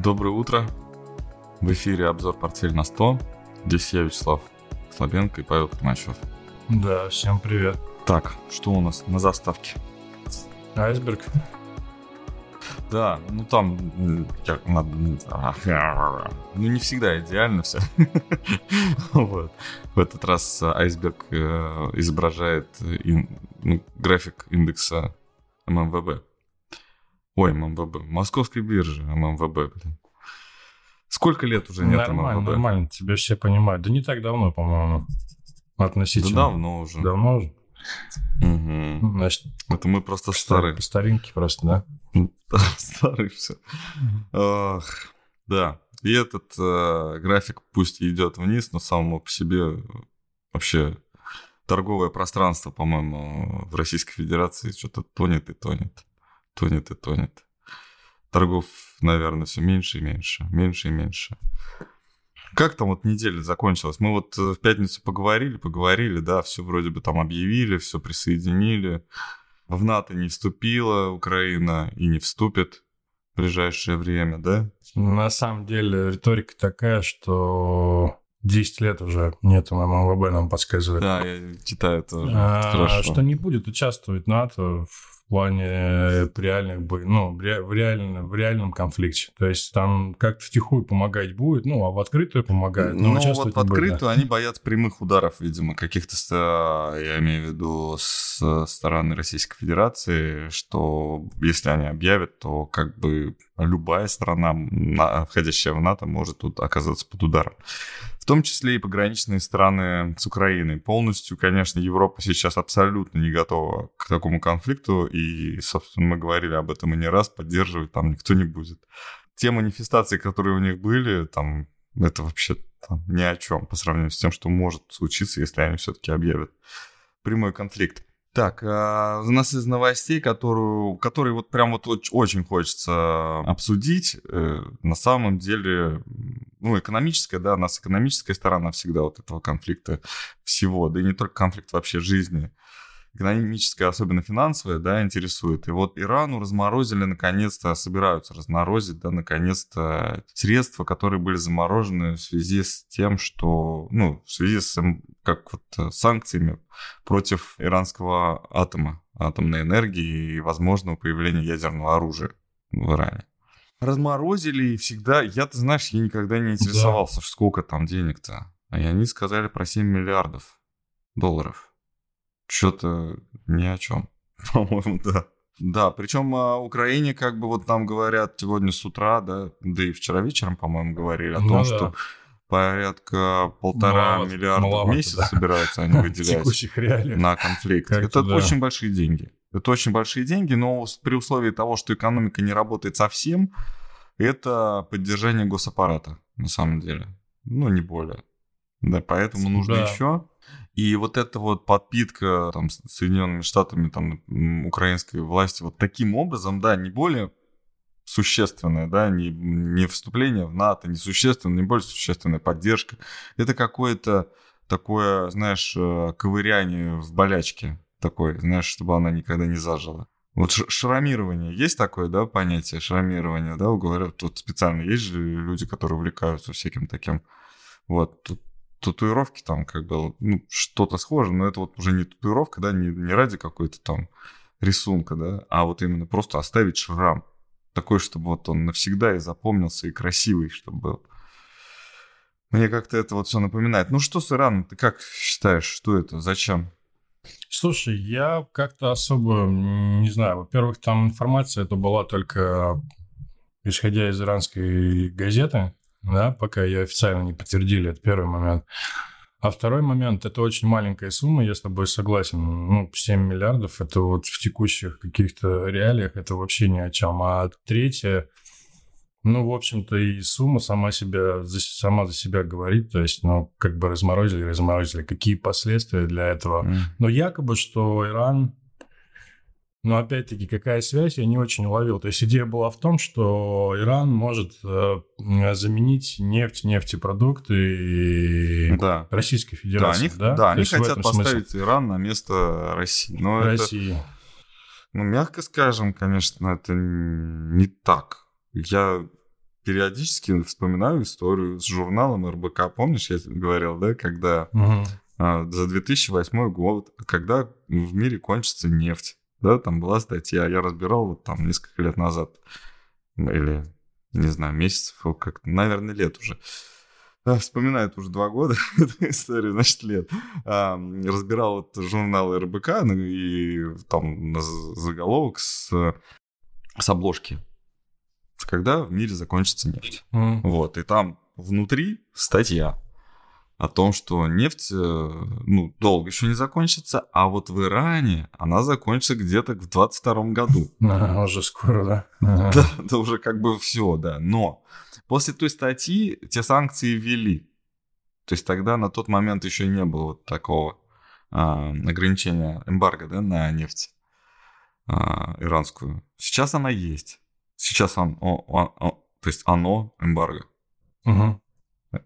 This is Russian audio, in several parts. Доброе утро. В эфире обзор «Портфель на 100». Здесь я, Вячеслав Слабенко, и Павел Тимащев. Да, всем привет. Так, что у нас на заставке? Айсберг. Да, ну там... Ну не всегда идеально все. Вот. В этот раз айсберг изображает график индекса ММВБ. Ой, ММВБ. Московской биржи ММВБ, блин. Сколько лет уже нет ММВБ? Нормально, тебя все понимают. Да не так давно, по-моему, относительно. Да давно уже. Давно уже? Угу. Значит, это мы просто старые. По старинке просто, да? Старый все. Ах, да. И этот график пусть идет вниз, но само по себе вообще торговое пространство, по-моему, в Российской Федерации что-то тонет и тонет. Торгов, наверное, все меньше и меньше, Как там вот неделя закончилась? Мы вот в пятницу поговорили, да, все вроде бы там объявили, все присоединили. В НАТО не вступила Украина и не вступит в ближайшее время, да? На самом деле риторика такая, что 10 лет уже нет ММВБ, нам подсказывает. Да, я читаю тоже. Что не будет участвовать НАТО в плане реальных боев, ну, в реальном конфликте. То есть там как-то втихую помогать будет, ну, а в открытую помогает. Ну, вот в открытую они боятся прямых ударов, видимо, каких-то, я имею в виду, с стороны Российской Федерации, что если они объявят, то как бы любая страна, входящая в НАТО, может тут оказаться под ударом. В том числе и пограничные страны с Украиной. Полностью, конечно, Европа сейчас абсолютно не готова к такому конфликту. И, собственно, мы говорили об этом и не раз. Поддерживать там никто не будет. Те манифестации, которые у них были, там, это вообще там, ни о чем по сравнению с тем, что может случиться, если они все-таки объявят прямой конфликт. Так, у нас из новостей, которые вот прям вот очень хочется обсудить, на самом деле, ну, экономическая, да, у нас экономическая сторона всегда вот этого конфликта всего, да и не только конфликт вообще жизни, экономическая, особенно финансовая, да, интересует. И вот Ирану разморозили, наконец-то, собираются разморозить, да, наконец-то, средства, которые были заморожены в связи с тем, что, ну, в связи с, как вот, санкциями против иранского атома, атомной энергии и возможного появления ядерного оружия в Иране. Разморозили, и всегда, я никогда не интересовался, да, сколько там денег-то. И они сказали про 7 миллиардов долларов. Что-то ни о чем, по-моему, да. Да, причем Украине, как бы вот нам говорят сегодня с утра, да и вчера вечером, по-моему, говорили о том, что порядка 1,5 миллиарда в месяц собираются они выделять на конфликт. Это очень большие деньги. Но при условии того, что экономика не работает совсем, это поддержание госаппарата, на самом деле. Ну, не более. Да, поэтому нужно еще... И вот эта вот подпитка там, Соединенными Штатами там, украинской власти вот таким образом, да, не более существенная, да, не вступление в НАТО, не существенная, не более существенная поддержка. Это какое-то такое, знаешь, ковыряние в болячке такой, знаешь, чтобы она никогда не зажила. Вот шрамирование, есть такое, да, понятие шрамирование, да, говорят, тут специально есть же люди, которые увлекаются всяким таким, вот, тут татуировки там как бы, ну, что-то схоже, но это вот уже не татуировка, да, не ради какой-то там рисунка, да, а вот именно просто оставить шрам. Такой, чтобы вот он навсегда и запомнился, и красивый, чтобы был. Мне как-то это вот все напоминает. Ну, что с Ираном? Ты как считаешь, что это? Зачем? Слушай, я как-то особо не знаю. Во-первых, там информация это была только исходя из иранской газеты, да, пока ее официально не подтвердили, это первый момент. А второй момент, это очень маленькая сумма, я с тобой согласен, ну, 7 миллиардов, это вот в текущих каких-то реалиях, это вообще ни о чем. А третье, ну, в общем-то, и сумма сама за себя говорит, то есть, ну, как бы разморозили, какие последствия для этого. Но якобы, что Иран... Но опять-таки, какая связь, я не очень уловил. То есть идея была в том, что Иран может заменить нефтепродукты Российской Федерации. Да, они хотят поставить Иран на место России. Это, мягко скажем, конечно, это не так. Я периодически вспоминаю историю с журналом РБК. Помнишь, я тебе говорил, да, когда за 2008 год, когда в мире кончится нефть, да, там была статья, я разбирал вот там несколько лет назад, или, не знаю, месяцев, как-то, наверное, лет уже. Вспоминает уже 2 года эту историю, значит, лет. Разбирал вот журнал РБК и там заголовок с обложки. Когда в мире закончится нефть. Вот, и там внутри статья о том, что нефть, ну, долго еще не закончится, а вот в Иране она закончится где-то в 22-м году. Уже скоро, да? Да, это уже как бы все, да. Но после той статьи те санкции ввели. То есть тогда на тот момент еще не было вот такого ограничения, эмбарго, да, на нефть иранскую. Сейчас она есть. Сейчас то есть оно эмбарго.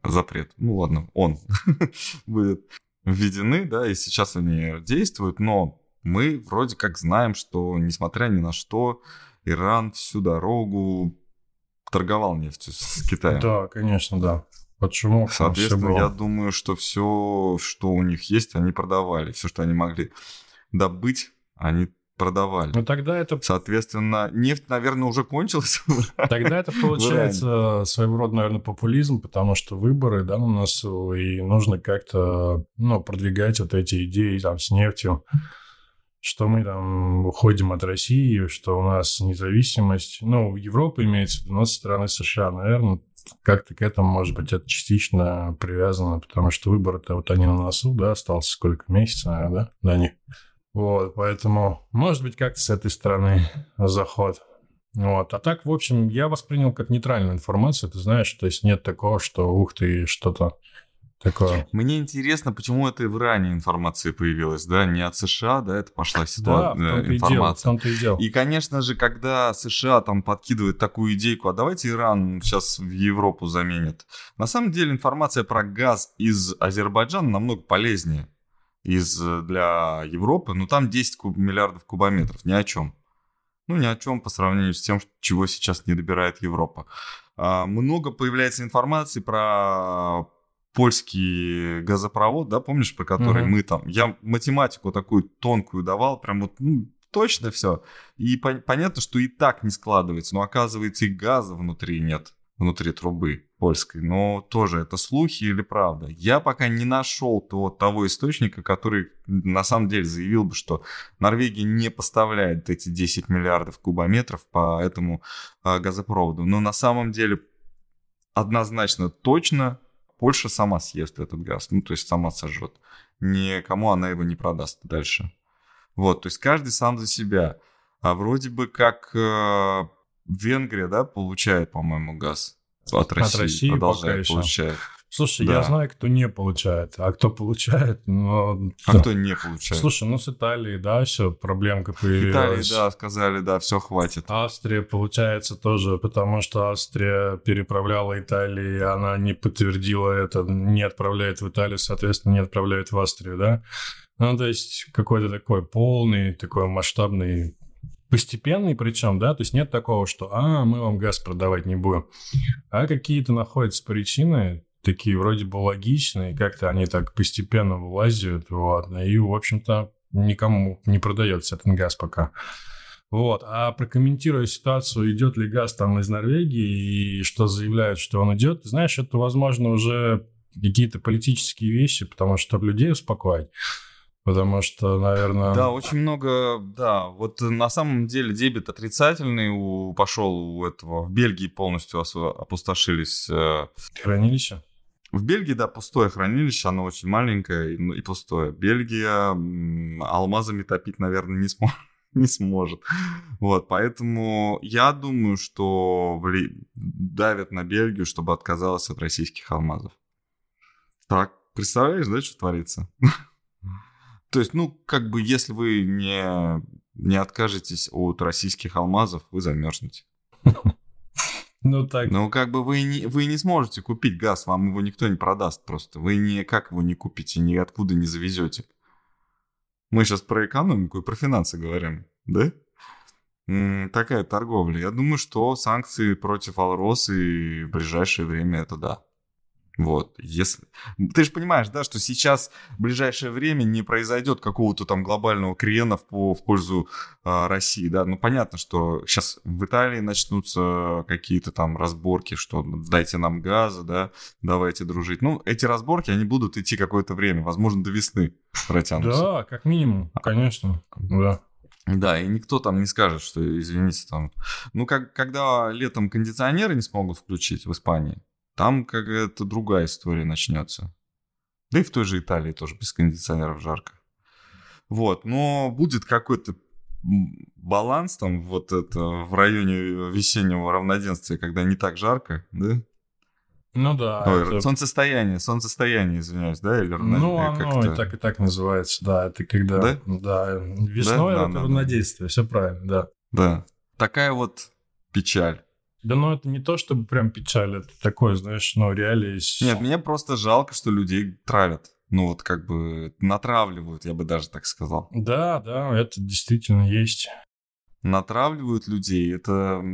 Запрет. Ну ладно, он будет введены, да, и сейчас они действуют, но мы вроде как знаем, что, несмотря ни на что, Иран всю дорогу торговал нефтью с Китаем. Да, конечно, да. Почему? Соответственно, я думаю, что все, что у них есть, они продавали. Все, что они могли добыть, они продавали. Ну, тогда это... Соответственно, нефть, наверное, уже кончилась. Тогда это получается своего рода, наверное, популизм, потому что выборы, да, у нас, и нужно как-то, ну, продвигать вот эти идеи там с нефтью, что мы там уходим от России, что у нас независимость, ну, Европа имеется, у нас страны США, наверное, как-то к этому, может быть, это частично привязано, потому что выборы-то вот они на носу, да, осталось сколько месяцев, наверное, да, до них. Вот, поэтому, может быть, как-то с этой стороны заход. Вот. А так, в общем, я воспринял как нейтральную информацию, ты знаешь, то есть нет такого, что ух ты, что-то такое. Мне интересно, почему это в ранней информации появилось, да, не от США, да, это пошла ситуация, да, информация. И, и, конечно же, когда США там подкидывает такую идейку, а давайте Иран сейчас в Европу заменит, на самом деле информация про газ из Азербайджана намного полезнее. Для Европы, но там 10 миллиардов кубометров, ни о чем. Ну, ни о чем по сравнению с тем, чего сейчас не добирает Европа. Много появляется информации про польский газопровод, да, помнишь, про который мы там... Я математику такую тонкую давал, прям вот, ну, точно все. И понятно, что и так не складывается, но оказывается и газа внутри нет, внутри трубы польской, но тоже это слухи или правда. Я пока не нашел того источника, который на самом деле заявил бы, что Норвегия не поставляет эти 10 миллиардов кубометров по этому газопроводу. Но на самом деле однозначно точно Польша сама съест этот газ, ну то есть сама сожжет. Никому она его не продаст дальше. Вот, то есть каждый сам за себя. А вроде бы как... Венгрия, да, получает, по-моему, газ от России продолжает получать. Слушай, да. Я знаю, кто не получает, а кто получает, но... А кто не получает? Слушай, ну с Италией, да, все, проблемка появилась. Италии, да, сказали, да, все, хватит. Австрия, получается, тоже, потому что Австрия переправляла Италии, она не подтвердила это, не отправляет в Италию, соответственно, не отправляет в Австрию, да? Ну, то есть, какой-то такой полный, такой масштабный... Постепенный причем, да, то есть нет такого, что мы вам газ продавать не будем. А какие-то находятся причины, такие вроде бы логичные, как-то они так постепенно вылазят, вот, и, в общем-то, никому не продается этот газ пока. Вот, а прокомментируя ситуацию, идет ли газ там из Норвегии и что заявляют, что он идет, знаешь, это, возможно, уже какие-то политические вещи, потому что людей успокоить. Потому что, наверное... Да, очень много, да. Вот на самом деле дебет отрицательный пошел у этого. В Бельгии полностью опустошились... Хранилище? В Бельгии, да, пустое хранилище. Оно очень маленькое и пустое. Бельгия алмазами топить, наверное, не сможет. Вот, поэтому я думаю, что давят на Бельгию, чтобы отказалась от российских алмазов. Так, представляешь, да, что творится? То есть, ну, как бы, если вы не откажетесь от российских алмазов, вы замерзнете. Ну, так. Ну, как бы, вы не сможете купить газ, вам его никто не продаст просто. Вы никак его не купите, ниоткуда не завезете. Мы сейчас про экономику и про финансы говорим, да? такая торговля. Я думаю, что санкции против Алросы в ближайшее время это да. Вот, если... Ты же понимаешь, да, что сейчас в ближайшее время не произойдет какого-то там глобального крена в пользу России, да. Ну, понятно, что сейчас в Италии начнутся какие-то там разборки, что дайте нам газа, да, давайте дружить. Ну, эти разборки, они будут идти какое-то время, возможно, до весны протянутся. Да, как минимум, конечно, да. Да, и никто там не скажет, что, извините, там... Ну, как, когда летом кондиционеры не смогут включить в Испании, там какая-то другая история начнется. Да и в той же Италии тоже без кондиционеров жарко. Вот, но будет какой-то баланс там вот это в районе весеннего равноденствия, когда не так жарко, да? Ну да. Ой, это... солнцестояние, извиняюсь, да? Или равноденствие? Ну, оно и так называется, да. Это когда... Да? Да. Весной да? Да, это да, равноденствие, да. Все правильно, да. Да. Такая вот печаль. Да, но это не то, чтобы прям печаль, это такое, знаешь, ну, реалии... Нет, мне просто жалко, что людей травят. Ну, вот как бы натравливают, я бы даже так сказал. Да, да, это действительно есть. Натравливают людей, это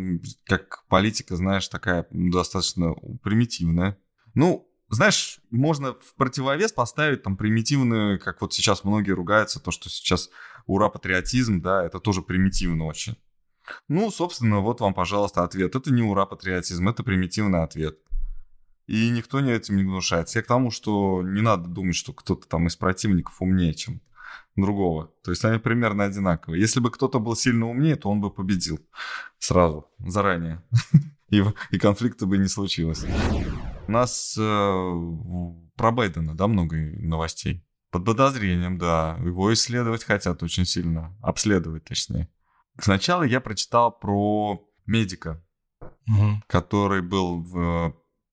как политика, знаешь, такая достаточно примитивная. Ну, знаешь, можно в противовес поставить там примитивную, как вот сейчас многие ругаются, то, что сейчас ура, патриотизм, да, это тоже примитивно очень. Ну, собственно, вот вам, пожалуйста, ответ. Это не ура-патриотизм, это примитивный ответ. И никто этим не гнушается. Я к тому, что не надо думать, что кто-то там из противников умнее, чем другого. То есть они примерно одинаковые. Если бы кто-то был сильно умнее, то он бы победил сразу, заранее. И конфликта бы не случилось. У нас про Байдена, да, много новостей. Под подозрением, да. Его исследовать хотят очень сильно. Обследовать, точнее. Сначала я прочитал про медика, который был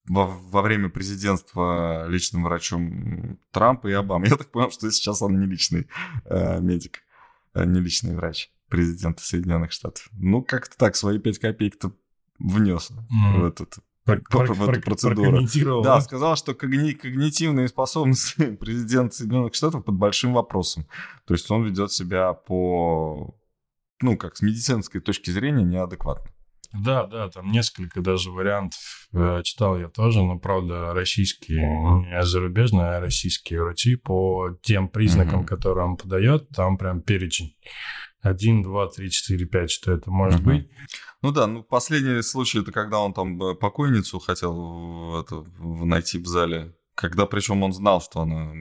во время президентства личным врачом Трампа и Обамы. Я так понял, что сейчас он не личный медик, не личный врач президента Соединенных Штатов. Ну, как-то так, свои 5 копеек-то внес в этот... Прокомментировал. Да, сказал, что когнитивные способности президента Соединенных Штатов под большим вопросом. То есть он ведет себя по... Ну, как с медицинской точки зрения неадекватно. Да, да, там несколько даже вариантов читал я тоже, но, правда, российские, не зарубежные, а российские врачи по тем признакам, которые он подает, там прям перечень. 1, 2, 3, 4, 5, что это может быть. Ну да, ну последний случай, это когда он там покойницу хотел найти в зале. Когда, причем, он знал, что она,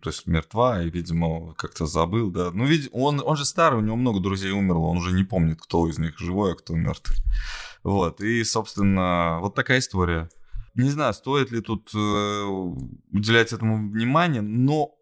то есть, мертва, и, видимо, как-то забыл, да. Ну, видимо, он же старый, у него много друзей умерло, он уже не помнит, кто из них живой, а кто мертвый. Вот, и, собственно, вот такая история. Не знаю, стоит ли тут уделять этому внимание, но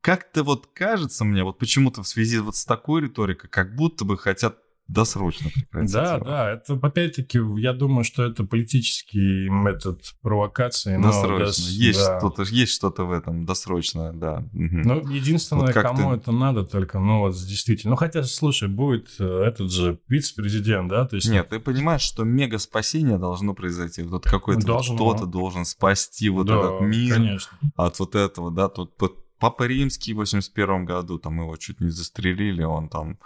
как-то вот кажется мне, вот почему-то в связи вот с такой риторикой, как будто бы хотят досрочно прекратить. Да, его. Да, это опять-таки, я думаю, что это политический метод провокации. Но досрочно, есть, да. Есть что-то в этом, досрочно, да. Ну, единственное, вот кому это надо только, ну вот действительно. Ну, хотя, слушай, будет этот же вице-президент, да? То есть... Нет, ты понимаешь, что мега-спасение должно произойти. Вот какой-то кто-то должен спасти вот да, этот мир конечно. От вот этого, да. Тут Папа Римский в 81 году, там его чуть не застрелили, он там...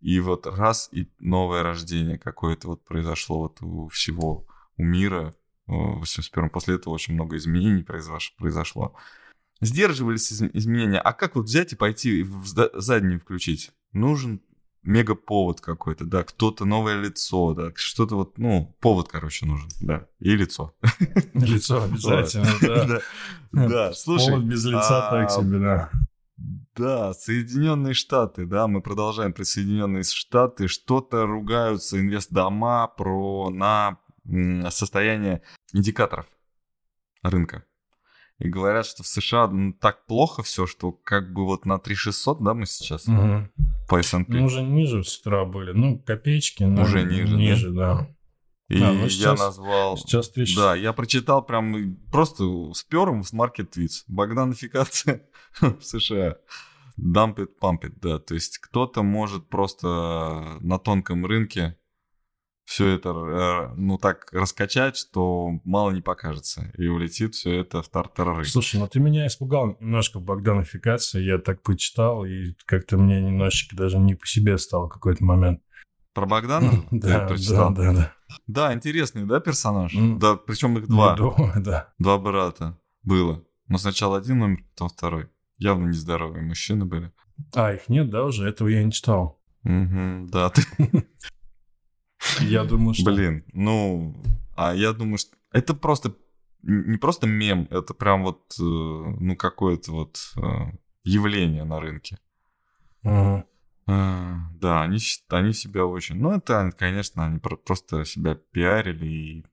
И вот раз, и новое рождение какое-то вот произошло вот у всего, у мира в 81-м. После этого очень много изменений произошло. Сдерживались изменения. А как вот взять и пойти в заднюю включить? Нужен мегаповод какой-то, да, кто-то новое лицо, да, что-то вот, ну, повод, короче, нужен, да, и лицо. Лицо обязательно, да. Слушай, повод без лица так себе, да. Да, Соединенные Штаты, да, мы продолжаем про Соединенные Штаты. Что-то ругаются инвестдома на состояние индикаторов рынка. И говорят, что в США так плохо все, что как бы вот на 3600, да, мы сейчас по S&P. Ну, уже ниже с утра были, ну, копеечки, но уже ниже да. И сейчас, я назвал... Сейчас 3600. Да, я прочитал прям просто с пёром в Market Tweets. Богданификация в США. Dump it, pump it, да. То есть кто-то может просто на тонком рынке все это, ну, так раскачать, что мало не покажется. И улетит все это в тартарары. Слушай, ну ты меня испугал немножко богданификации. Я так почитал, и как-то мне немножечко даже не по себе стало в какой-то момент. Про Богдана? Да, прочитал. Да, интересный, да, персонаж? Да, причем их два. Два брата было. Но сначала один умер, потом второй. Явно нездоровые мужчины были. А, их нет, да, уже? Этого я не читал. Да. Я думаю, что... Блин, ну... А я думаю, что... Это просто... Не просто мем, это прям вот... Ну, какое-то вот явление на рынке. Ага. Да, они себя очень... Ну, это, конечно, они просто себя пиарили и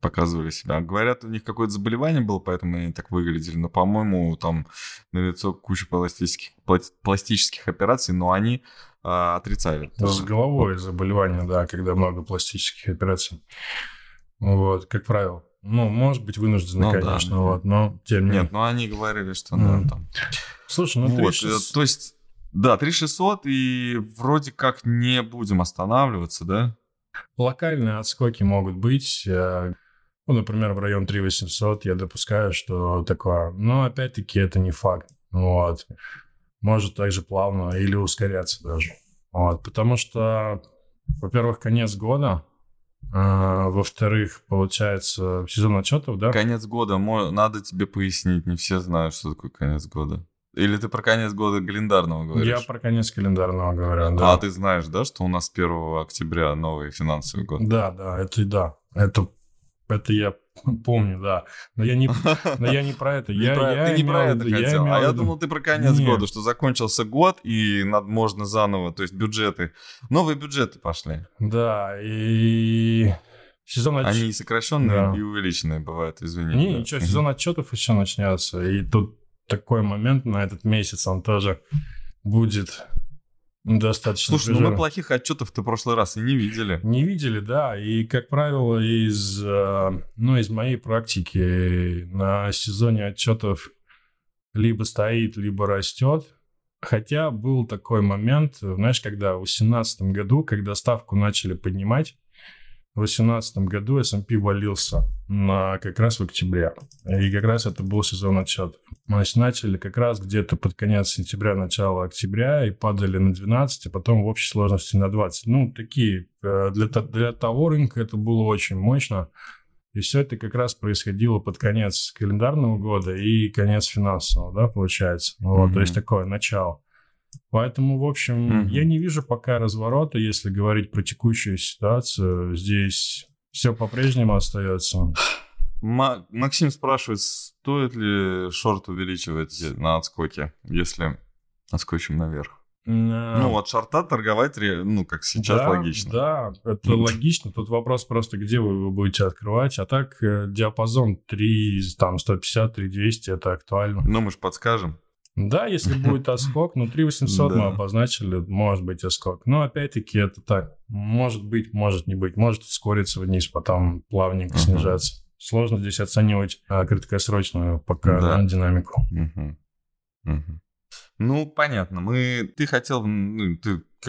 показывали себя. Говорят, у них какое-то заболевание было, поэтому они так выглядели. Но, по-моему, там налицо куча пластических операций, но они отрицали. С головой заболевание, да, когда много пластических операций. Вот, как правило. Ну, может быть, вынуждены, ну, конечно, да, вот, но тем не менее. Нет, но они говорили, что... Да, там... Слушай, ну, вот, 36... То есть... Да, 3600, и вроде как не будем останавливаться, да? Локальные отскоки могут быть. Ну, например, в район 3800 я допускаю, что такое. Но, опять-таки, это не факт. Вот. Может также плавно или ускоряться даже. Вот. Потому что, во-первых, конец года. Во-вторых, получается, сезон отчетов, да? Конец года. Надо тебе пояснить. Не все знают, что такое конец года. Или ты про конец года календарного говоришь? Я про конец календарного говорю, да. А ты знаешь, да, что у нас 1 октября новый финансовый год? Да. Это я помню, да. Но я не про это. Ты не про это хотел. А я думал, ты про конец года, что закончился год, и можно заново, то есть бюджеты. Новые бюджеты пошли. Да, и... Сезон отчет... Они и сокращенные, и увеличенные бывают, извини. Ничего, сезон отчетов еще начнется, и тут... Такой момент на этот месяц, он тоже будет достаточно... Слушай, ну мы плохих отчетов-то в прошлый раз и не видели. Не видели, да. И, как правило, из моей практики на сезоне отчетов либо стоит, либо растет. Хотя был такой момент, знаешь, когда в 2018 году, когда ставку начали поднимать, в 2018 году S&P валился как раз в октябре. И как раз это был сезон отчетов. Мы начали как раз где-то под конец сентября, начало октября, и падали на 12, а потом в общей сложности на 20. Ну, такие, для того рынка это было очень мощно. И все это как раз происходило под конец календарного года и конец финансового, да, получается. Вот, то есть такое начало. Поэтому, в общем, я не вижу пока разворота, если говорить про текущую ситуацию. Здесь все по-прежнему остается. Максим спрашивает, стоит ли шорт увеличивать на отскоке, если отскочим наверх? Ну, от шорта торговать, как сейчас, да, логично. Да, это логично. Тут вопрос просто, где вы его будете открывать. А так диапазон 350-300, это актуально. Ну, мы же подскажем. Да, если будет отскок, 3800 мы обозначили, может быть отскок. Но опять-таки это так, может быть, может не быть, может ускориться вниз, потом плавненько снижаться. Сложно здесь оценивать краткосрочную пока динамику. Ну, понятно, ты как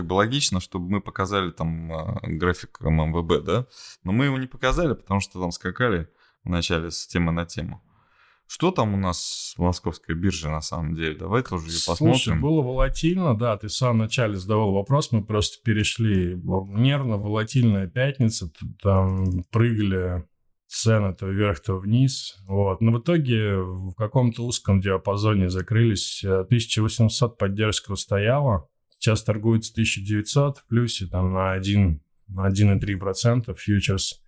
бы логично, чтобы мы показали там график ММВБ, да? Но мы его не показали, потому что там скакали вначале с темы на тему. Что там у нас в московской бирже на самом деле? Давай тоже ее посмотрим. Слушай, было волатильно, да, ты в самом начале задавал вопрос, мы просто перешли. Нервно, волатильная пятница, там прыгали цены то вверх, то вниз. Вот. Но в итоге в каком-то узком диапазоне закрылись. 1800 поддержка стояла, сейчас торгуется 1900 в плюсе там, на 1,3% фьючерс.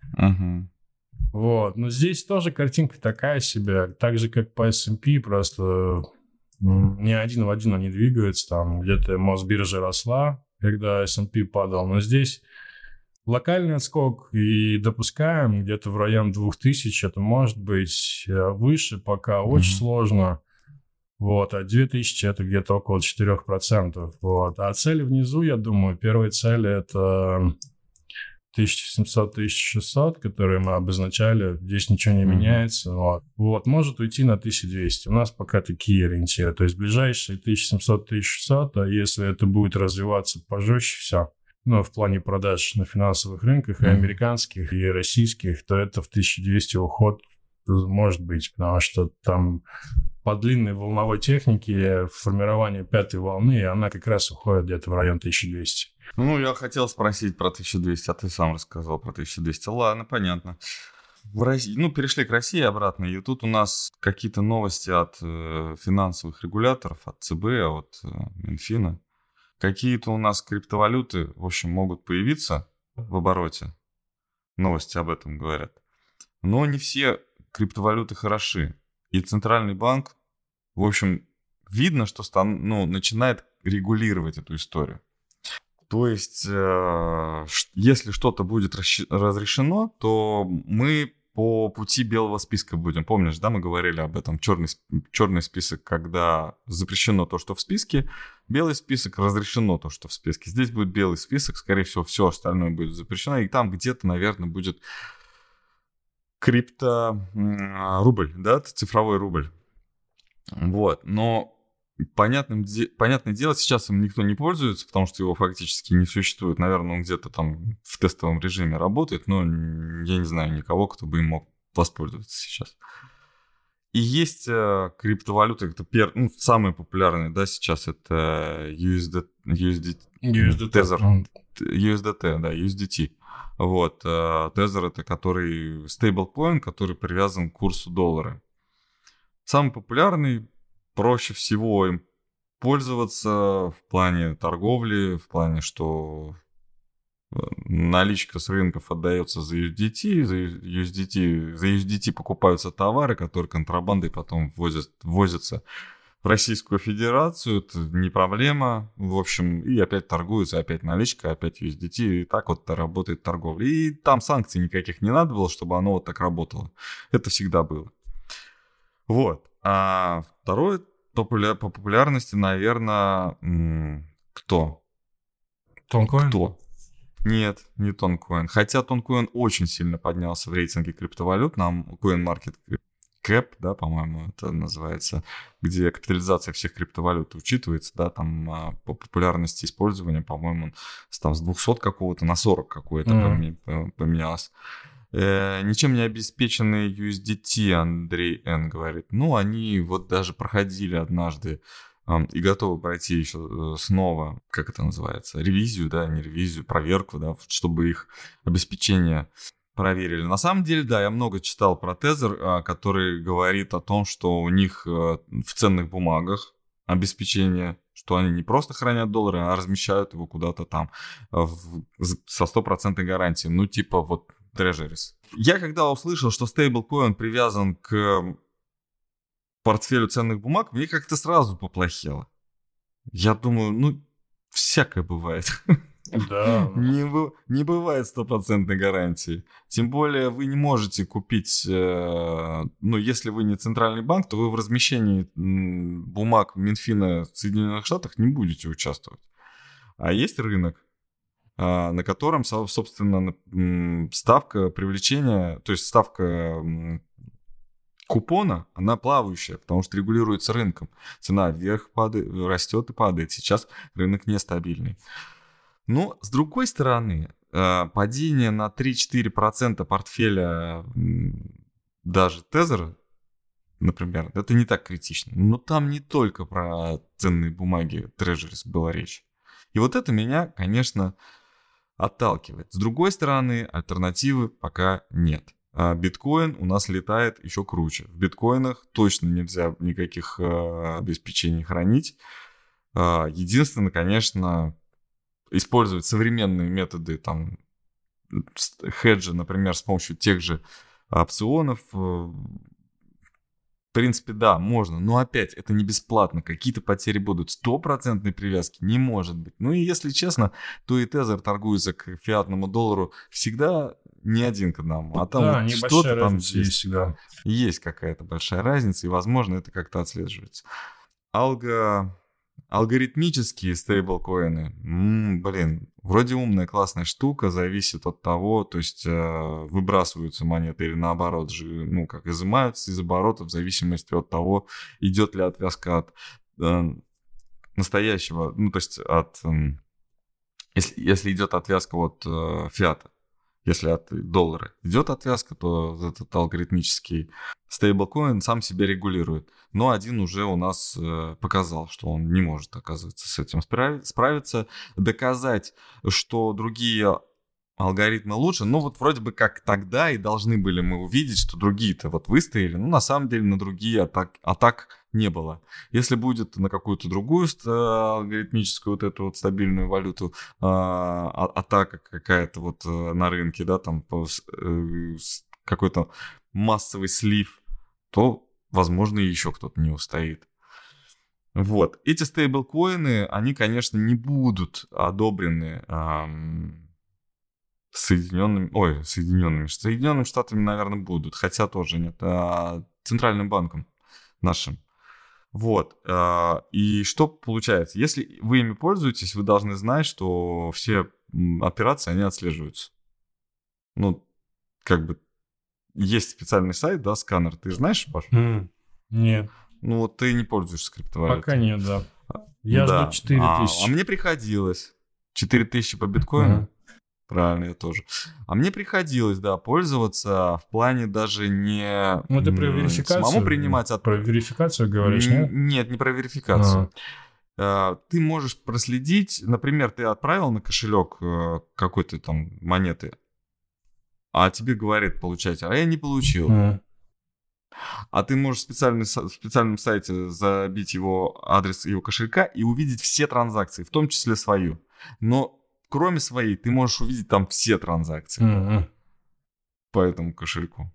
Вот, но здесь тоже картинка такая себе, так же, как по S&P, просто не один в один они двигаются, там где-то Мосбиржа росла, когда S&P падал, но здесь локальный отскок и допускаем где-то в район 2000, это может быть выше, пока очень сложно, вот, а 2000 это где-то около 4%, вот, а цели внизу, я думаю, первые цели это... 1700-1600, которые мы обозначали, здесь ничего не меняется. Вот, может уйти на 1200. У нас пока такие ориентиры. То есть ближайшие 1700-1600, а если это будет развиваться пожестче, все. Ну, в плане продаж на финансовых рынках, и американских, и российских, то это в 1200 уход может быть, потому что там по длинной волновой технике формирование пятой волны, она как раз уходит где-то в район 1200. Ну, я хотел спросить про 1200, а ты сам рассказал про 1200. Ладно, понятно. В России, ну, перешли к России обратно, и тут у нас какие-то новости от финансовых регуляторов, от ЦБ, от Минфина. Какие-то у нас криптовалюты, в общем, могут появиться в обороте. Новости об этом говорят. Но не все криптовалюты хороши. И Центральный банк, в общем, видно, что начинает регулировать эту историю. То есть, если что-то будет разрешено, то мы по пути белого списка будем. Помнишь, да, мы говорили об этом? Черный список, когда запрещено то, что в списке. Белый список, разрешено то, что в списке. Здесь будет белый список, скорее всего, все остальное будет запрещено. И там где-то, наверное, будет крипторубль, да, цифровой рубль. Вот, но... Понятное дело, сейчас им никто не пользуется, потому что его фактически не существует. Наверное, он где-то там в тестовом режиме работает, но я не знаю никого, кто бы им мог воспользоваться сейчас. И есть криптовалюты, это самые популярные, да, сейчас это USDT. Вот, Tether это который стейблкоин, который привязан к курсу доллара. Самый популярный. Проще всего им пользоваться в плане торговли, в плане, что наличка с рынков отдается за USDT покупаются товары, которые контрабандой потом ввозятся в Российскую Федерацию, это не проблема, в общем, и опять торгуются, опять наличка, опять USDT, и так вот работает торговля. И там санкций никаких не надо было, чтобы оно вот так работало, это всегда было. Вот. А второе по популярности, наверное, кто? Тонкоин? Кто? Нет, не Тонкоин. Хотя Тонкоин очень сильно поднялся в рейтинге криптовалют. Нам CoinMarketCap, да, по-моему, это называется, где капитализация всех криптовалют учитывается, да, там по популярности использования, по-моему, он там с 200 какого-то на 40 какое-то поменялось. Ничем не обеспеченные USDT, Андрей Н. говорит. Ну, они вот даже проходили однажды и готовы пройти еще снова, как это называется, проверку, да, чтобы их обеспечение проверили. На самом деле, да, я много читал про Tether, который говорит о том, что у них в ценных бумагах обеспечение, что они не просто хранят доллары, а размещают его куда-то там со 100% гарантией. Ну, типа вот... Treasuries. Я когда услышал, что стейблкоин привязан к портфелю ценных бумаг, мне как-то сразу поплохело. Я думаю, всякое бывает. Да. Не бывает стопроцентной гарантии. Тем более вы не можете купить, если вы не центральный банк, то вы в размещении бумаг Минфина в Соединенных Штатах не будете участвовать. А есть рынок, на котором, собственно, ставка привлечения, то есть ставка купона, она плавающая, потому что регулируется рынком. Цена вверх растет и падает. Сейчас рынок нестабильный. Но, с другой стороны, падение на 3-4% портфеля даже Тезера, например, это не так критично. Но там не только про ценные бумаги Treasuries была речь. И вот это меня, конечно... отталкивает. С другой стороны, альтернативы пока нет. А биткоин у нас летает еще круче. В биткоинах точно нельзя никаких обеспечений хранить. Единственное, конечно, использовать современные методы там, хеджа, например, с помощью тех же опционов. В принципе, да, можно, но опять, это не бесплатно, какие-то потери будут, стопроцентной привязки не может быть. Ну и если честно, то и Tether торгуется к фиатному доллару всегда не один к одному, а там да, вот что-то там есть какая-то большая разница, и, возможно, это как-то отслеживается. Алгоритмические стейблкоины, вроде умная, классная штука, зависит от того, то есть выбрасываются монеты или наоборот же, изымаются из оборота в зависимости от того, идет ли отвязка от настоящего, если идет отвязка от фиата. Если от доллара идет отвязка, то этот алгоритмический стейблкоин сам себя регулирует. Но один уже у нас показал, что он не может, оказывается, с этим справиться. Доказать, что другие алгоритмы лучше. Ну вот вроде бы как тогда и должны были мы увидеть, что другие-то вот выстояли. Но на самом деле на другие атак не было. Если будет на какую-то другую алгоритмическую вот эту вот стабильную валюту атака какая-то вот на рынке, да, там какой-то массовый слив, то, возможно, еще кто-то не устоит. Вот. Эти стейблкоины, они, конечно, не будут одобрены Соединенными Штатами, наверное, будут, хотя тоже нет, Центральным банком нашим. Вот, и что получается? Если вы ими пользуетесь, вы должны знать, что все операции, они отслеживаются. Ну, как бы, есть специальный сайт, да, сканер, ты знаешь, Паш? Нет. Ну, вот ты не пользуешься криптовалютой. Пока нет, да. Я жду 4000. А мне приходилось. 4000 по биткоину? Правильно, я тоже. А мне приходилось, да, пользоваться в плане даже не... Ну, ты про верификацию? Самому принимать... Про верификацию говоришь, нет? Нет, не про верификацию. Ты можешь проследить... Например, ты отправил на кошелек какой-то там монеты, а тебе говорит получатель, а я не получил. А ты можешь в специальном сайте забить его адрес его кошелька и увидеть все транзакции, в том числе свою. Но... Кроме своей, ты можешь увидеть там все транзакции по этому кошельку.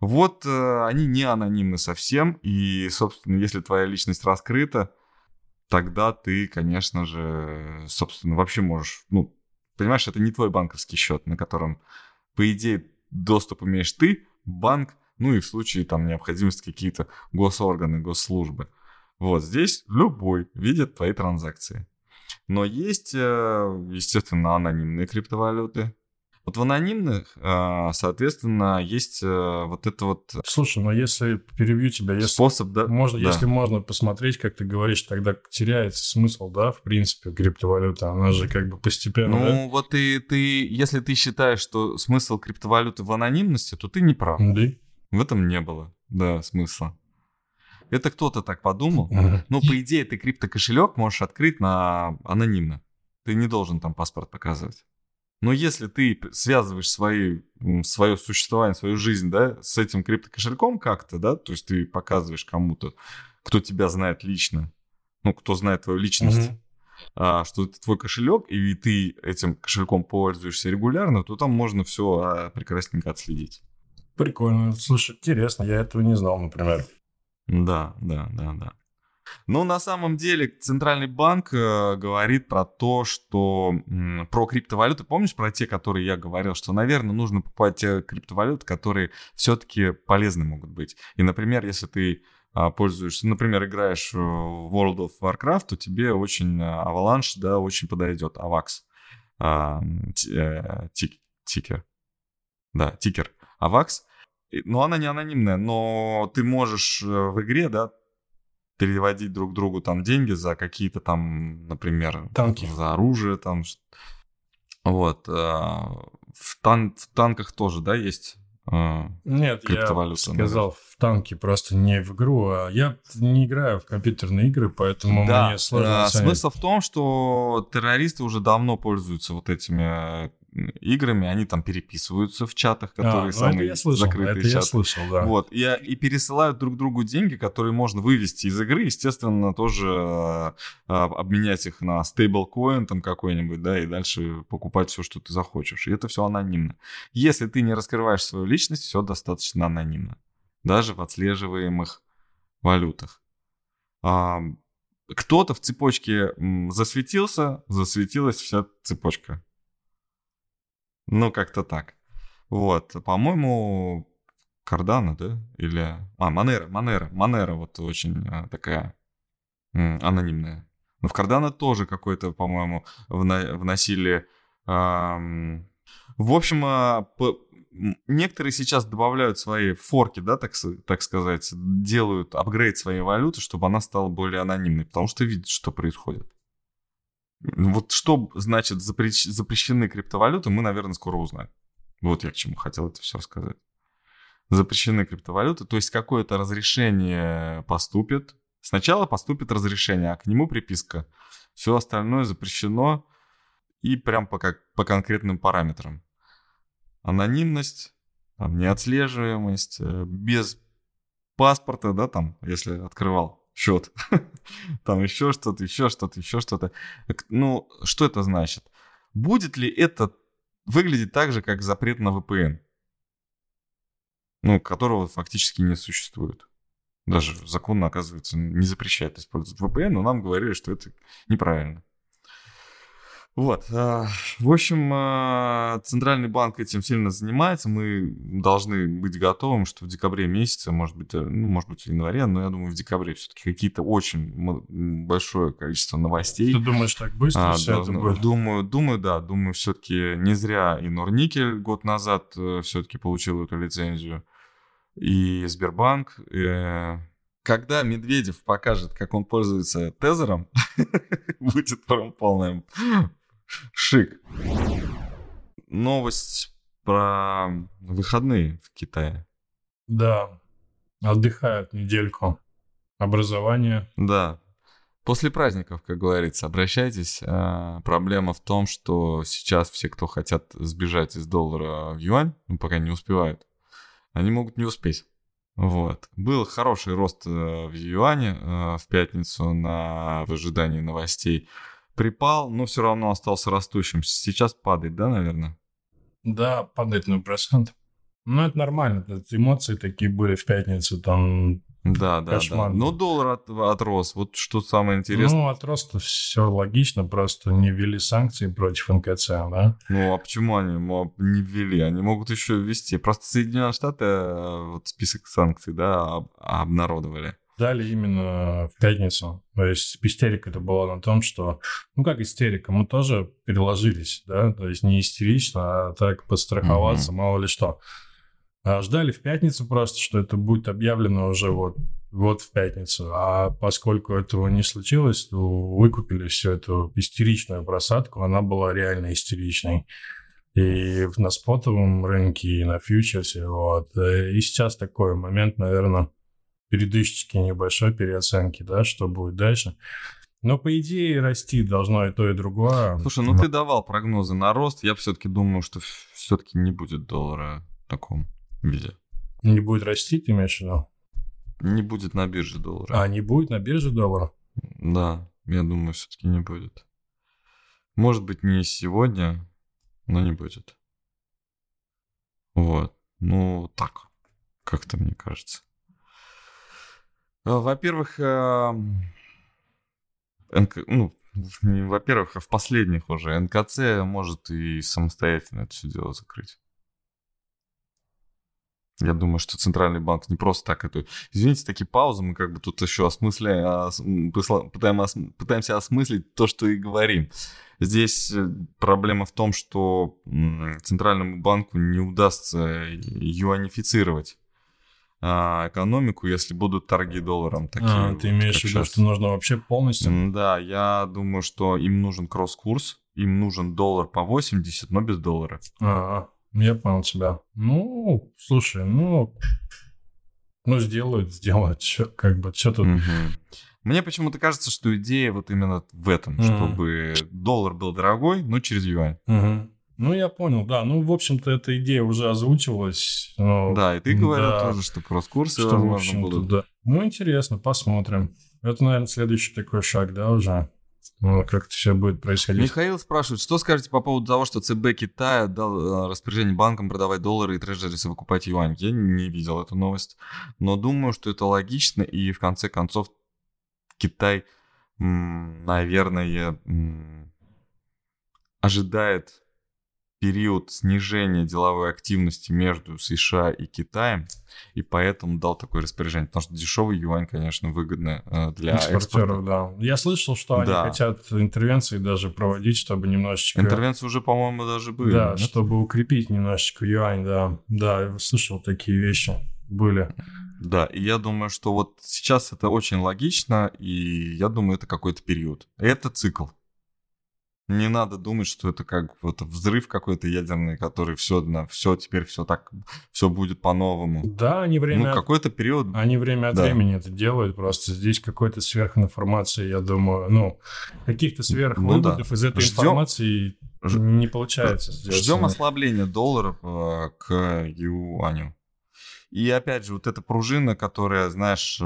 Вот они не анонимны совсем. И, собственно, если твоя личность раскрыта, тогда ты, конечно же, собственно, вообще можешь... Ну, понимаешь, это не твой банковский счет, на котором, по идее, доступ имеешь ты, банк, ну и в случае там необходимости какие-то госорганы, госслужбы. Вот здесь любой видит твои транзакции. Но есть, естественно, анонимные криптовалюты. Вот в анонимных, соответственно, есть вот это вот... Слушай, но если перебью тебя... Если способ, да? Можно, да. Если можно посмотреть, как ты говоришь, тогда теряется смысл, да, в принципе, криптовалюта. Она же как бы постепенно... Ну, да? Вот и ты... Если ты считаешь, что смысл криптовалюты в анонимности, то ты не прав. Да. В этом не было, да, смысла. Это кто-то так подумал. Но, по идее, ты криптокошелек можешь открыть анонимно. Ты не должен там паспорт показывать. Но если ты связываешь свое существование, свою жизнь, да, с этим криптокошельком как-то, да, то есть ты показываешь кому-то, кто тебя знает лично, ну, кто знает твою личность, что это твой кошелек, и ты этим кошельком пользуешься регулярно, то там можно все прекрасненько отследить. Прикольно. Слушай, интересно. Я этого не знал, например. Да. Но на самом деле Центральный банк говорит про то, что про криптовалюты, помнишь, про те, которые я говорил, что, наверное, нужно покупать те криптовалюты, которые все-таки полезны могут быть. И, например, если ты пользуешься, например, играешь в World of Warcraft, то тебе очень Avalanche, да, очень подойдет, AVAX, тикер, да, тикер AVAX. Но она не анонимная, но ты можешь в игре, да, переводить друг другу там деньги за какие-то там, например, танки, за оружие там. Вот. В танках тоже, да, есть криптовалюта? Нет, я сказал в танки, просто не в игру. А я не играю в компьютерные игры, поэтому мне сложно оценить. Смысл в том, что террористы уже давно пользуются вот этими играми, они там переписываются в чатах, которые самые закрытые чаты. Я слышал, да. Вот, и пересылают друг другу деньги, которые можно вывести из игры, естественно, тоже обменять их на стейблкоин там какой-нибудь, да, и дальше покупать все, что ты захочешь. И это все анонимно. Если ты не раскрываешь свою личность, все достаточно анонимно. Даже в отслеживаемых валютах. Кто-то в цепочке засветилась вся цепочка. Ну, как-то так. Вот, по-моему, Cardano, да? Или... Monero вот очень такая анонимная. Но в Cardano тоже какой-то, по-моему, вносили... В общем, некоторые сейчас добавляют свои форки, да, так сказать, делают апгрейд своей валюты, чтобы она стала более анонимной, потому что видят, что происходит. Вот что значит запрещены криптовалюты, мы, наверное, скоро узнаем. Вот я к чему хотел это все рассказать. Запрещены криптовалюты, то есть какое-то разрешение поступит. Сначала поступит разрешение, а к нему приписка. Все остальное запрещено и прям по конкретным параметрам. Анонимность, там, неотслеживаемость, без паспорта, да, там, если открывал счет, там еще что-то, еще что-то, еще что-то. Ну, что это значит? Будет ли это выглядеть так же, как запрет на VPN? Ну, которого фактически не существует. Даже закон, оказывается, не запрещает использовать VPN, но нам говорили, что это неправильно. Вот. В общем, Центральный банк этим сильно занимается. Мы должны быть готовым, что в декабре месяце, может быть, в январе, но я думаю, в декабре все-таки какие-то очень большое количество новостей. Ты думаешь, так быстро все это будет? Думаю, все-таки не зря и Норникель год назад все-таки получил эту лицензию. И Сбербанк. Когда Медведев покажет, как он пользуется тезером, будет прям полная шик. Новость про выходные в Китае. Да, отдыхают недельку. Образование. Да, после праздников, как говорится, обращайтесь. Проблема в том, что сейчас все, кто хотят сбежать из доллара в юань, пока не успевают, они могут не успеть. Вот. Был хороший рост в юане в пятницу в ожидании новостей. Припал, но все равно остался растущим. Сейчас падает, да, наверное? Да, падает на процент. Но это нормально. Эмоции такие были в пятницу, там кошмар. Да. Но доллар отрос. Вот что самое интересное. Ну, отрос-то все логично, просто не ввели санкции против НКЦ, да? Ну, а почему они не ввели? Они могут еще ввести. Просто Соединенные Штаты вот список санкций, да, обнародовали. Дали именно в пятницу. То есть истерика это была на том, что... Ну, как истерика, мы тоже переложились, да? То есть не истерично, а так подстраховаться, мало ли что. А ждали в пятницу просто, что это будет объявлено уже вот в пятницу. А поскольку этого не случилось, то выкупили всю эту истеричную просадку. Она была реально истеричной. И на спотовом рынке, и на фьючерсе. Вот. И сейчас такой момент, наверное... передышечки небольшой переоценки, да, что будет дальше. Но, по идее, расти должно и то, и другое. Слушай, ну ты давал прогнозы на рост, я все-таки думаю, что все-таки не будет доллара в таком виде. Не будет расти, ты имеешь в виду? Не будет на бирже доллара. А, не будет на бирже доллара? Да, я думаю, все-таки не будет. Может быть, не сегодня, но не будет. Вот, ну так, как-то мне кажется. Во-первых, а в последних уже НКЦ может и самостоятельно это все дело закрыть. Я думаю, что Центральный банк не просто так это... Извините, такие паузы, мы как бы тут еще пытаемся осмыслить то, что и говорим. Здесь проблема в том, что Центральному банку не удастся юанифицировать экономику, если будут торги долларом такие. Ты имеешь в виду, что нужно вообще полностью? Да, я думаю, что им нужен кросс-курс, им нужен доллар по 80, но без доллара. Я понял тебя. Ну, слушай, ну сделают, как бы, что тут... Мне почему-то кажется, что идея вот именно в этом, чтобы доллар был дорогой, но через юань. Ну, я понял, да. Ну, в общем-то, эта идея уже озвучивалась. Но... Да, и ты говорил тоже, что кросс-курсы, возможно, будут. Да. Ну, интересно, посмотрим. Это, наверное, следующий такой шаг, да, уже? Ну, как это все будет происходить. Михаил спрашивает, что скажете по поводу того, что ЦБ Китая дал распоряжение банкам продавать доллары и трежерисы выкупать юань? Я не видел эту новость, но думаю, что это логично, и в конце концов Китай, наверное, ожидает... период снижения деловой активности между США и Китаем, и поэтому дал такое распоряжение, потому что дешевый юань, конечно, выгодно для экспортеров. Да. Я слышал, что они хотят интервенции даже проводить, чтобы немножечко... Интервенции уже, по-моему, даже были. Да, нет? Чтобы укрепить немножечко юань, да. Да, я слышал, такие вещи были. Да, и я думаю, что вот сейчас это очень логично, и я думаю, это какой-то период. Это цикл. Не надо думать, что это как вот взрыв какой-то ядерный, который все теперь все так, все будет по-новому. Да, они время... Ну, какой-то период... Они время от времени это делают, просто здесь какой-то сверхинформации, я думаю, ну, каких-то сверхвыводов из этой информации не получается сделать. Ждем ослабления доллара к юаню. И опять же, вот эта пружина, которая, знаешь...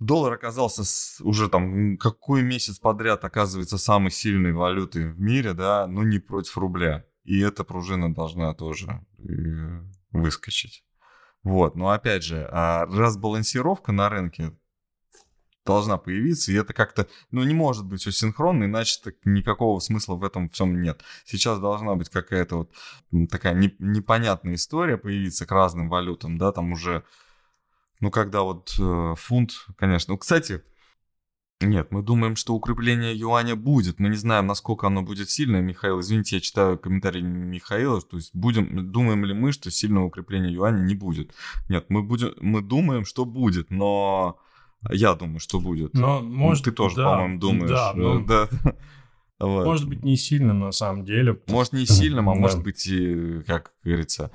Доллар оказался уже там какой месяц подряд оказывается самой сильной валютой в мире, да, но не против рубля. И эта пружина должна тоже выскочить. Вот, но опять же, разбалансировка на рынке должна появиться, и это как-то, ну, не может быть все синхронно, иначе так никакого смысла в этом всем нет. Сейчас должна быть какая-то вот такая непонятная история появиться к разным валютам, да, там уже... Ну, когда вот фунт, конечно... Ну, кстати, нет, мы думаем, что укрепление юаня будет. Мы не знаем, насколько оно будет сильное. Михаил, извините, я читаю комментарий Михаила. То есть думаем ли мы, что сильного укрепления юаня не будет? Нет, мы думаем, что будет, но... Я думаю, что будет. Но, может, ты тоже, по-моему, думаешь. Да, может быть, не сильным, на самом деле. Может, не сильным, а может быть, и, как говорится.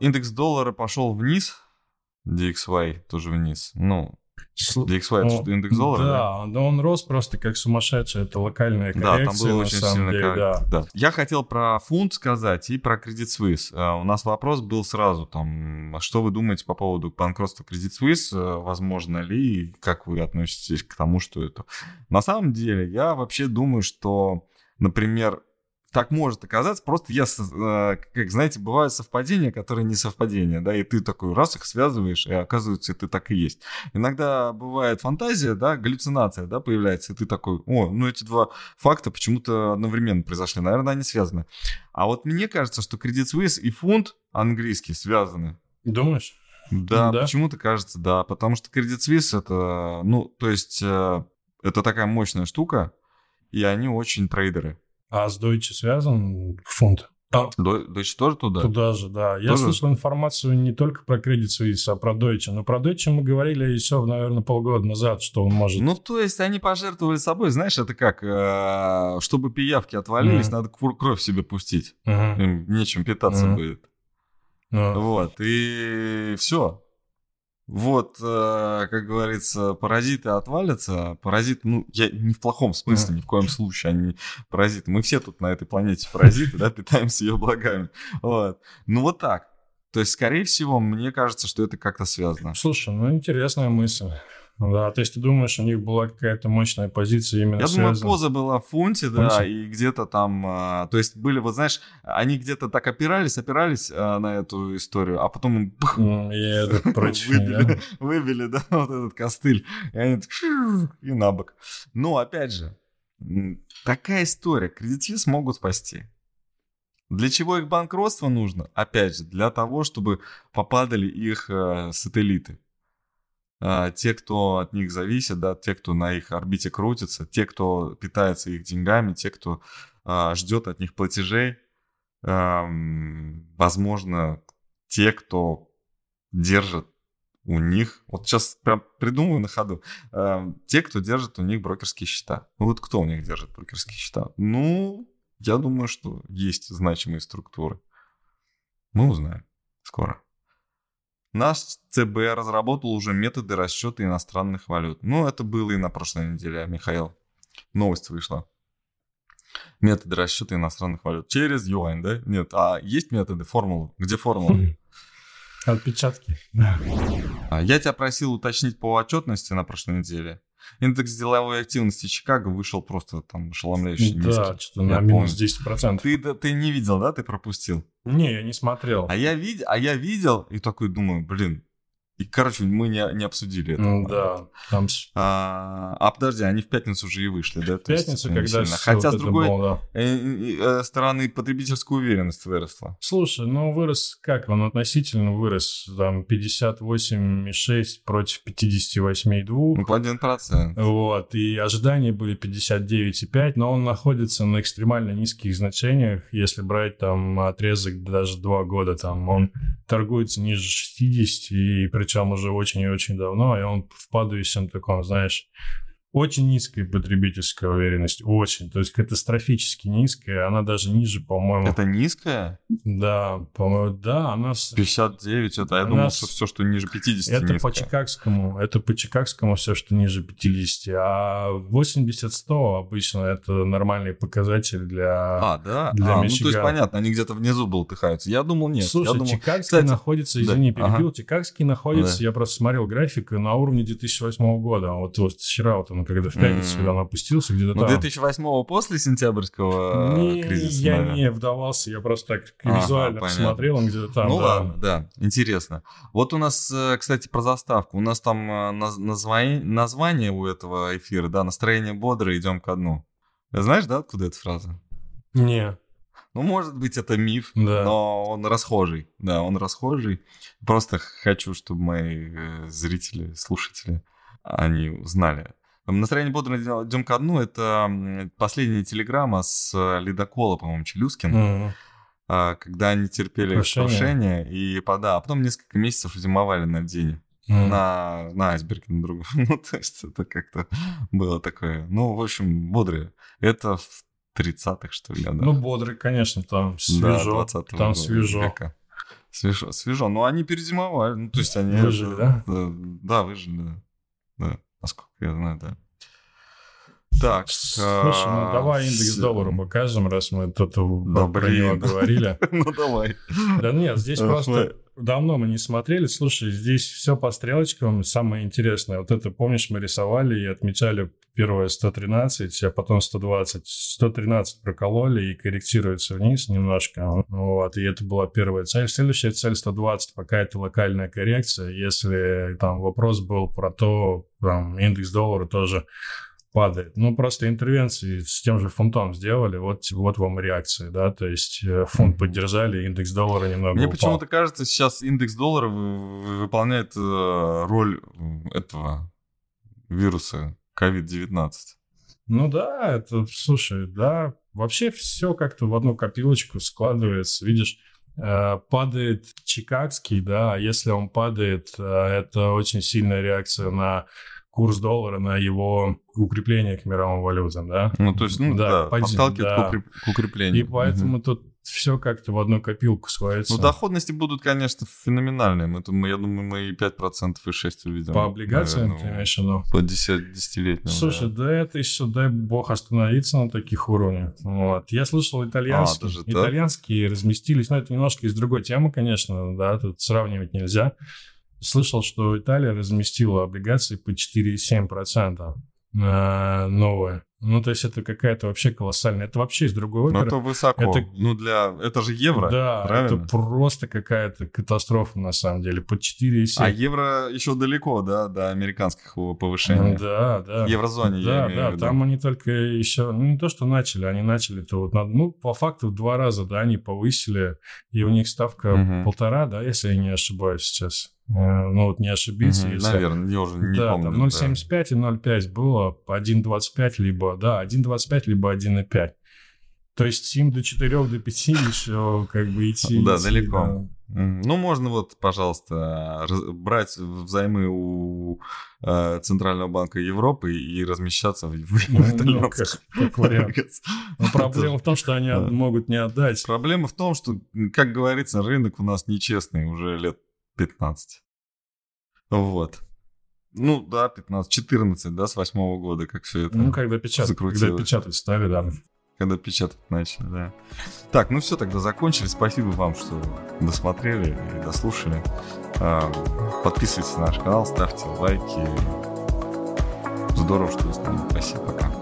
Индекс доллара пошел вниз... DXY тоже вниз. Ну, DXY это что, индекс доллара? Да, да, он рос просто как сумасшедший. Это локальная коррекция. Да, там было очень сильно коррекция. Да. Я хотел про фунт сказать и про Credit Suisse. У нас вопрос был сразу там, что вы думаете по поводу банкротства Credit Suisse, возможно ли, и как вы относитесь к тому, что это... На самом деле, я вообще думаю, что, например, так может оказаться, просто я, как знаете, бывают совпадения, которые не совпадения, да, и ты такой раз их связываешь, и оказывается, ты так и есть. Иногда бывает фантазия, да, галлюцинация, да, появляется, и ты такой, о, ну эти два факта почему-то одновременно произошли, наверное, они связаны. А вот мне кажется, что Credit Suisse и фунт английский связаны. Думаешь? Да, почему-то кажется, да, потому что Credit Suisse это, ну, то есть, это такая мощная штука, и они очень трейдеры. А с Deutsche связан фунт? Deutsche тоже туда? Туда же, да. Тоже? Я слышал информацию не только про Credit Suisse, а про Deutsche. Но про Deutsche мы говорили еще, наверное, полгода назад, что он может... Ну, то есть они пожертвовали собой, знаешь, это как, чтобы пиявки отвалились, надо кровь себе пустить. Им нечем питаться будет. Вот, и все. Вот, как говорится, паразиты отвалятся. Паразиты, ну, я не в плохом смысле, ни в коем случае, они паразиты. Мы все тут на этой планете паразиты, да, питаемся ее благами. Вот. Ну, вот так. То есть, скорее всего, мне кажется, что это как-то связано. Слушай, ну, интересная мысль. Да, то есть ты думаешь, у них была какая-то мощная позиция именно связана? Я думаю, поза была в фунте, да, и где-то там... То есть были, вот знаешь, они где-то так опирались на эту историю, а потом им выбили, да, вот этот костыль. И они и на бок. Ну, опять же, такая история. Credit Suisse могут спасти. Для чего их банкротство нужно? Опять же, для того, чтобы попадали их сателлиты. Те, кто от них зависит, да, те, кто на их орбите крутится, те, кто питается их деньгами, те, кто ждет от них платежей, возможно, те, кто держит у них, вот сейчас прям придумываю на ходу, те, кто держит у них брокерские счета. Ну вот кто у них держит брокерские счета? Ну, я думаю, что есть значимые структуры. Мы узнаем скоро. Наш ЦБ разработал уже методы расчета иностранных валют. Ну, это было и на прошлой неделе, Михаил. Новость вышла. Методы расчета иностранных валют. Через юань, да? Нет, а есть методы, формулы? Где формулы? Отпечатки. Я тебя просил уточнить по отчетности на прошлой неделе. Индекс деловой активности Чикаго вышел просто там ошеломляюще низкий. Да, что-то на минус 10%. Ты не видел, да? Ты пропустил? Не, я не смотрел. А я видел и такой думаю, блин. И, короче, мы не обсудили это. Да. Там... подожди, они в пятницу уже и вышли, да? В пятницу, когда... Хотя, с другой стороны, потребительская уверенность выросла. Слушай, ну вырос как? Он относительно вырос. Там 58,6 против 58,2. Ну, по 1%. Вот. И ожидания были 59,5, но он находится на экстремально низких значениях. Если брать там отрезок даже 2 года, там он торгуется ниже 60 и причем уже очень и очень давно, и он в падающем таком, знаешь, Очень низкая потребительская уверенность, очень, то есть катастрофически низкая, она даже ниже, по-моему. Это низкая? Да, по-моему, да, она... 59, это я думал, что все, что ниже 50, это низкая. Это по чикагскому все, что ниже 50, а 80-100 обычно это нормальный показатель для Мичигана. Ну то есть понятно, они где-то внизу болтыхаются, я думал нет. Слушай, чикагский находится, чикагский находится, я просто смотрел график, на уровне 2008 года, вот вчера вот он когда в пятницу, когда он опустился, где-то там... Ну, 2008-го после сентябрьского кризиса, не вдавался, я просто так визуально посмотрел, он где-то там... Ну, ладно, да, интересно. Вот у нас, кстати, про заставку. У нас там название у этого эфира, да, настроение бодрое, идем ко дну. Знаешь, да, откуда эта фраза? Не. Ну, может быть, это миф, да. Но он расхожий. Да, он расхожий. Просто хочу, чтобы мои зрители, слушатели, они узнали. Настроение бодрое, идем ко дну. Это последняя телеграмма с ледокола, по-моему, Челюскина, когда они терпели крушение и а потом несколько месяцев зимовали на льдине, на айсберге, на другом. Ну, то есть это как-то было такое. Ну, в общем, бодрые. Это в 30-х, что ли, годах. Ну, бодрые, конечно, там свежо. Да, там свежо. Свежо. Но они перезимовали. Ну, то есть они... Выжили, да? Да, выжили, да. Насколько я знаю, да. Так. Слушай, ну давай индекс доллара покажем, раз мы тут про него говорили. Ну давай. Да нет, здесь просто давно мы не смотрели. Слушай, здесь все по стрелочкам. Самое интересное, вот это, помнишь, мы рисовали и отмечали первое 113, а потом 120. 113 прокололи и корректируется вниз немножко. Вот, и это была первая цель. Следующая цель 120, пока это локальная коррекция. Если там вопрос был про то, там индекс доллара тоже... падает. Ну, просто интервенции с тем же фунтом сделали, вот вам реакция, да, то есть фунт поддержали, индекс доллара немного упал. Мне почему-то кажется, сейчас индекс доллара выполняет роль этого вируса COVID-19. Ну да, это, слушай, да, вообще все как-то в одну копилочку складывается, видишь, падает чикагский, да, если он падает, это очень сильная реакция на курс доллара, на его укрепление к мировым валютам, да? Ну, то есть, подталкивает к укреплению. И поэтому тут все как-то в одну копилку сводится. Ну, доходности будут, конечно, феноменальные. Я думаю, мы и 5% и 6% увидим. По облигациям, наверное, ты имеешь в виду? По 10-летним. Слушай, да это еще, дай бог, остановиться на таких уровнях. Вот. Я слышал, итальянские разместились, но это немножко из другой темы, конечно, да, тут сравнивать нельзя. Слышал, что Италия разместила облигации по 4,7% новые. Ну, то есть это какая-то вообще колоссальная. Это вообще из другой оперы. Но это высоко. Это же евро, да, правильно? Это просто какая-то катастрофа на самом деле. По 4,7. А евро еще далеко, да, до американских повышений. Да. В еврозоне, я имею в виду. Да, там они только еще... Ну, не то, что начали, они начали-то вот... Ну, по факту в 2 раза, да, они повысили. И у них ставка 1,5, да, если я не ошибаюсь сейчас. Ну вот не ошибиться. Если... Наверное, я уже не помню. Там 0,75 и 0,5 было, 1,25 либо, да, 1,25 либо 1,5. То есть им до 4, до 5 еще как бы идти. Да, далеко. Да. Ну можно вот, пожалуйста, брать взаймы у Центрального банка Европы и размещаться в итальянских. Проблема в том, что они могут не отдать. Проблема в том, что, как говорится, рынок у нас нечестный уже лет 15. Вот. Ну, да, 15, 14, да, с 8 года, как все это. Ну, когда печатать стали, да. Когда печатать начали, да. Так, ну все, тогда закончили. Спасибо вам, что досмотрели и дослушали. Подписывайтесь на наш канал, ставьте лайки. Здорово, что вы с нами. Спасибо, пока.